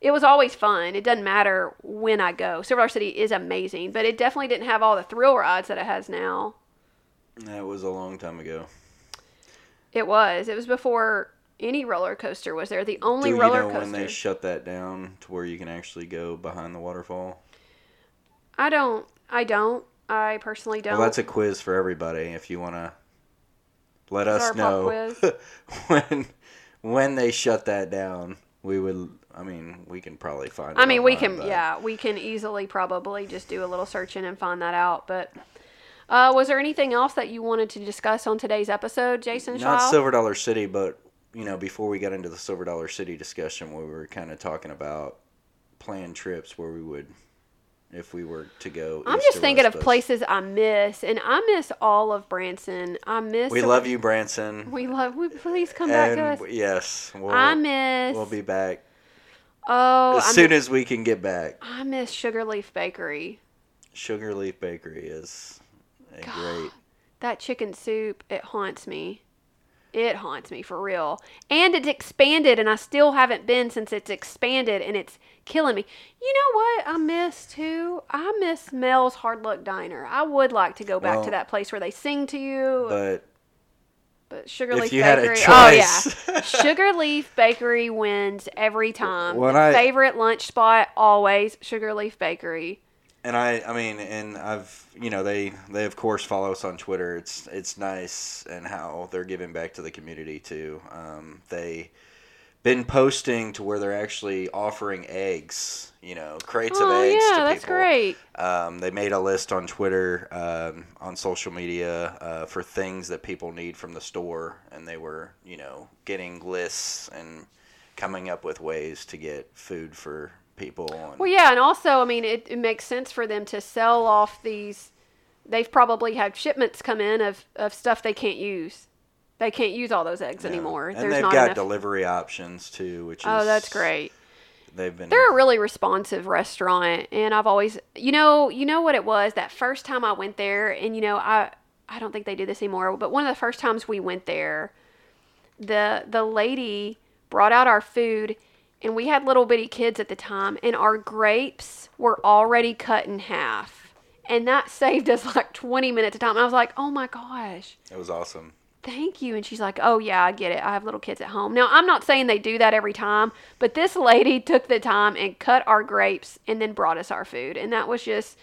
It was always fun. It doesn't matter when I go. Silver Dollar City is amazing, but it definitely didn't have all the thrill rides that it has now. That was a long time ago. It was. It was before any roller coaster was there. The only roller coaster. Do you know when they shut that down to where you can actually go behind the waterfall? I don't. I personally don't. Well, that's a quiz for everybody. If you want to let us know when they shut that down, we would. I mean, we can probably find it. I mean, online, we can easily probably just do a little searching and find that out. But was there anything else that you wanted to discuss on today's episode, Jason Schlau? Not Silver Dollar City, but before we got into the Silver Dollar City discussion, we were kind of talking about planned trips where we would. If we were to go, I'm just thinking of places I miss, and I miss all of Branson. We love you, Branson. Please come back to us. Yes, we'll be back. Oh, as soon as we can get back. I miss Sugar Leaf Bakery. Sugar Leaf Bakery is great. That chicken soup, it haunts me. It haunts me for real. And it's expanded, and I still haven't been since it's expanded, and it's killing me. You know what I miss, too? I miss Mel's Hard Luck Diner. I would like to go back to that place where they sing to you. But Sugar Leaf Bakery. Oh, yeah. Sugar Leaf Bakery wins every time. Favorite lunch spot, always Sugar Leaf Bakery. And they of course follow us on Twitter. It's nice and how they're giving back to the community too. They been posting to where they're actually offering eggs, crates of eggs to people. That's great. They made a list on Twitter, on social media, for things that people need from the store. And they were, getting lists and coming up with ways to get food for people. And also, I mean, it makes sense for them to sell off these. They've probably had shipments come in of stuff they can't use. They can't use all those eggs anymore. And they've got delivery options too, which is... Oh, that's great. They're a really responsive restaurant, and I've always... You know what it was? That first time I went there, and I don't think they do this anymore, but one of the first times we went there, the lady brought out our food, and we had little bitty kids at the time, and our grapes were already cut in half. And that saved us like 20 minutes of time. And I was like, oh my gosh. It was awesome. Thank you. And she's like, oh yeah, I get it. I have little kids at home. Now, I'm not saying they do that every time, but this lady took the time and cut our grapes and then brought us our food. And that was just,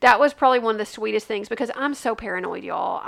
that was probably one of the sweetest things, because I'm so paranoid, y'all.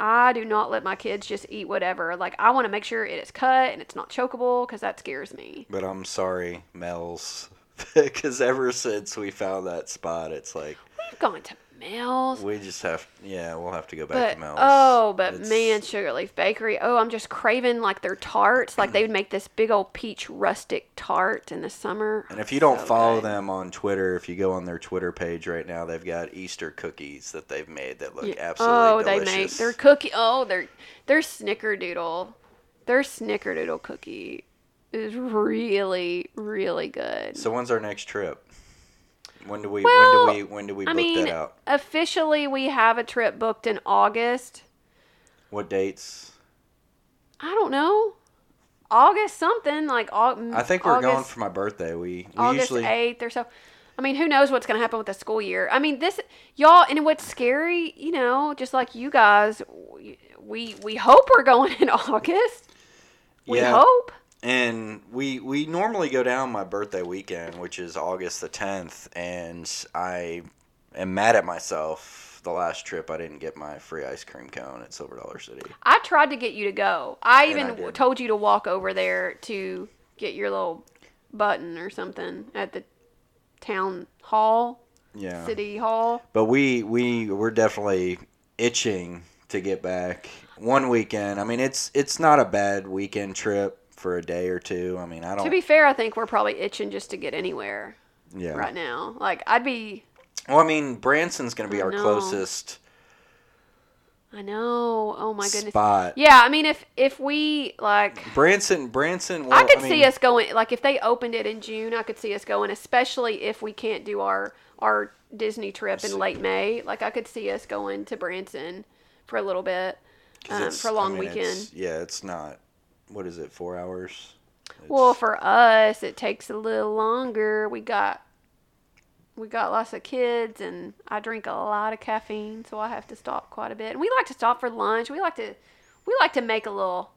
I do not let my kids just eat whatever. Like, I want to make sure it is cut and it's not chokeable, because that scares me. But I'm sorry, Mel's, because ever since we found that spot, it's like, we've gone to Mel's. We just have, yeah, we'll have to go back to Mel's. Oh, but it's, man, Sugar Leaf Bakery. Oh, I'm just craving like their tarts. Like, they would make this big old peach rustic tart in the summer. And if you don't follow them on Twitter, if you go on their Twitter page right now, they've got Easter cookies that they've made that look absolutely delicious. They make their cookie. Oh, their snickerdoodle. Their snickerdoodle cookie is really, really good. So when's our next trip? When do we book that out? Officially, we have a trip booked in August. What dates? I don't know. August something like August. I think we're going for my birthday. We August usually 8th or so. I mean, who knows what's going to happen with the school year? I mean, this y'all, and what's scary, you know, just like you guys, we hope we're going in August. We hope. And we normally go down my birthday weekend, which is August the 10th, and I am mad at myself. The last trip, I didn't get my free ice cream cone at Silver Dollar City. I tried to get you to go. I told you to walk over there to get your little button or something at the town hall, city hall. But we're definitely itching to get back one weekend. I mean, it's not a bad weekend trip. For a day or two. I mean, I don't... To be fair, I think we're probably itching just to get anywhere right now. Like, I'd be... Well, I mean, Branson's going to be our closest... I know. Oh, my goodness. Spot. Yeah, I mean, if we, like... Branson... Well, I could see us going... Like, if they opened it in June, I could see us going, especially if we can't do our Disney trip in late May. Like, I could see us going to Branson for a little bit, for a long weekend. It's not... What is it, 4 hours? Well, for us, it takes a little longer. We got lots of kids, and I drink a lot of caffeine, so I have to stop quite a bit. And we like to stop for lunch. We like to make a little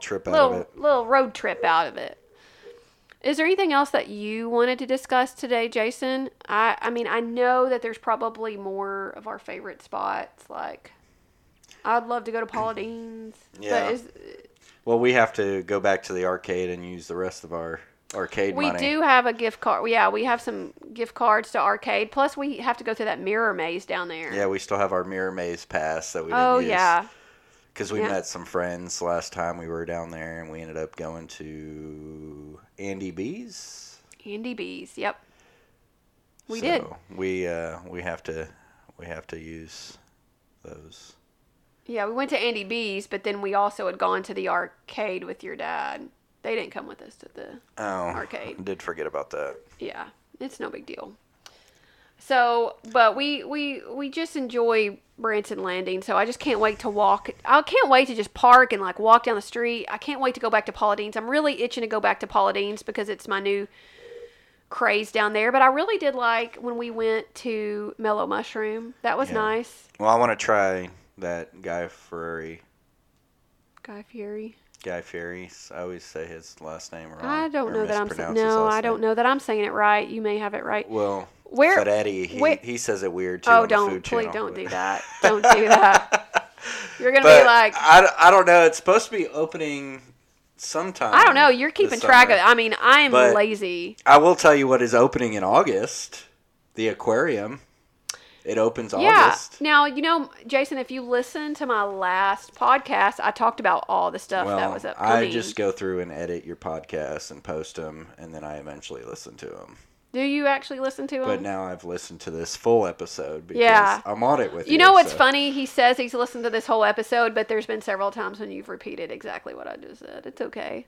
trip out of it. Little road trip out of it. Is there anything else that you wanted to discuss today, Jason? I mean, I know that there's probably more of our favorite spots. Like, I'd love to go to Paula Deen's. Yeah. But well, we have to go back to the arcade and use the rest of our arcade money. We do have a gift card. Yeah, we have some gift cards to arcade. Plus, we have to go through that mirror maze down there. Yeah, we still have our mirror maze pass that we didn't use. Oh, yeah. Because we met some friends last time we were down there, and we ended up going to Andy B's. Andy B's, yep. We did. We have to use those. Yeah, we went to Andy B's, but then we also had gone to the arcade with your dad. They didn't come with us to the arcade. I did forget about that. Yeah, it's no big deal. So, but we just enjoy Branson Landing, so I just can't wait to walk. I can't wait to just park and, like, walk down the street. I can't wait to go back to Paula Deen's. I'm really itching to go back to Paula Deen's because it's my new craze down there. But I really did like when we went to Mellow Mushroom. That was nice. Well, I want to try... That Guy Fieri. I always say his last name wrong. I don't know that I'm saying it right. You may have it right. Well, Ferretti, he says it weird too. Oh, don't do that. Don't do that. You're gonna be like, I don't know. It's supposed to be opening sometime. I don't know. You're keeping track of it. I mean, I am lazy. I will tell you what is opening in August: the aquarium. It opens August. Yeah. Now, you know, Jason, if you listen to my last podcast, I talked about all the stuff that was upcoming. I just go through and edit your podcasts and post them, and then I eventually listen to them. Do you actually listen to them? But now I've listened to this full episode because I'm on it with you. You know what's funny? He says he's listened to this whole episode, but there's been several times when you've repeated exactly what I just said. It's okay.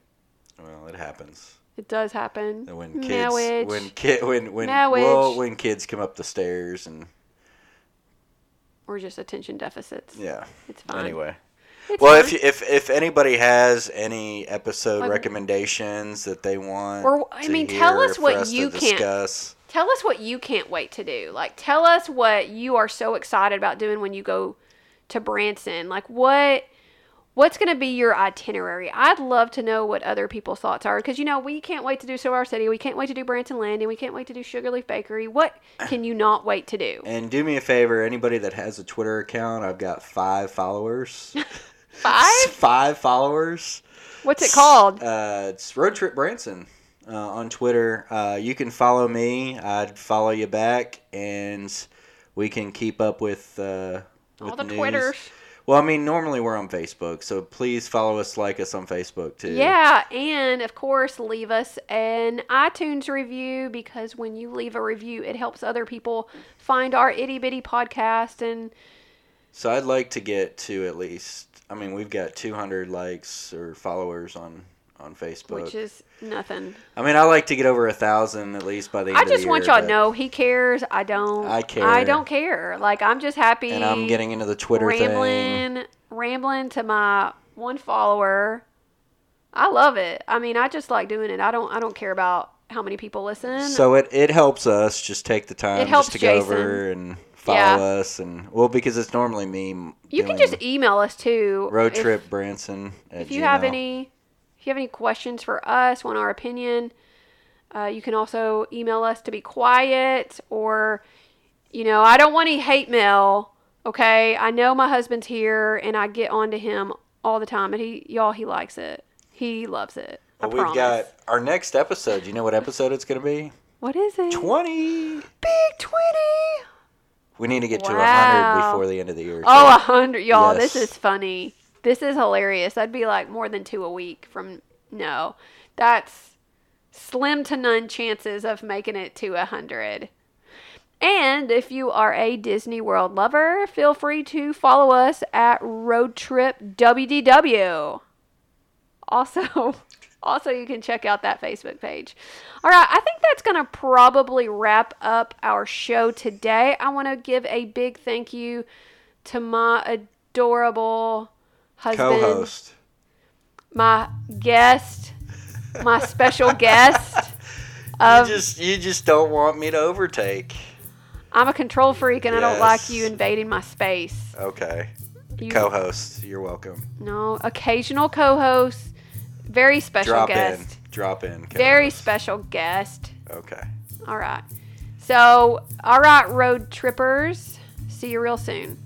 Well, it happens. It does happen. And when kids, marriage. When kids come up the stairs and... Or just attention deficits. Yeah. It's fine. Anyway. Well, fun. if anybody has any episode recommendations that they want, or tell us what you can't. Tell us what you can't wait to do. Like, tell us what you are so excited about doing when you go to Branson. Like, what's going to be your itinerary? I'd love to know what other people's thoughts are. Because, we can't wait to do Silver Dollar City. We can't wait to do Branson Landing. We can't wait to do Sugar Leaf Bakery. What can you not wait to do? And do me a favor. Anybody that has a Twitter account, I've got 5 followers. 5? 5 followers. What's it called? It's Road Trip Branson. On Twitter. You can follow me. I'd follow you back, and we can keep up with all the news. Twitters. Well, normally we're on Facebook, so please follow us, like us on Facebook too. Yeah, and of course, leave us an iTunes review, because when you leave a review, it helps other people find our itty bitty podcast. And so I'd like to get to at least. We've got 200 likes or followers on Facebook, which is nothing. I like to get over 1,000 at least by the end of the year. I just want y'all to know he cares. I don't care. Like, I'm just happy. And I'm getting into the Twitter thing. Rambling to my one follower. I love it. I just like doing it. I don't care about how many people listen. So it helps us just take the time just to go over and follow us, and because it's normally me. You can just email us too. Roadtripbranson@gmail.com. If you have any questions for us, want our opinion, you can also email us to be quiet, or, I don't want any hate mail, okay? I know my husband's here, and I get on to him all the time, and he likes it. He loves it. Well, we've got our next episode. You know what episode it's going to be? What is it? 20. Big 20. We need to get to 100 before the end of the year. 100, y'all. Yes. This is funny. This is hilarious. That'd be like more than 2 a week that's slim to none chances of making it to 100. And if you are a Disney World lover, feel free to follow us at Road Trip WDW. Also you can check out that Facebook page. All right, I think that's going to probably wrap up our show today. I want to give a big thank you to my adorable husband, co-host, my guest, my special guest. You just don't want me to overtake. I'm a control freak, and yes. I don't like you invading my space. Okay. Co-host, you're welcome. No, occasional co-host, very special guest. Drop in. Co-host. Very special guest. Okay. All right. So, all right, road trippers, see you real soon.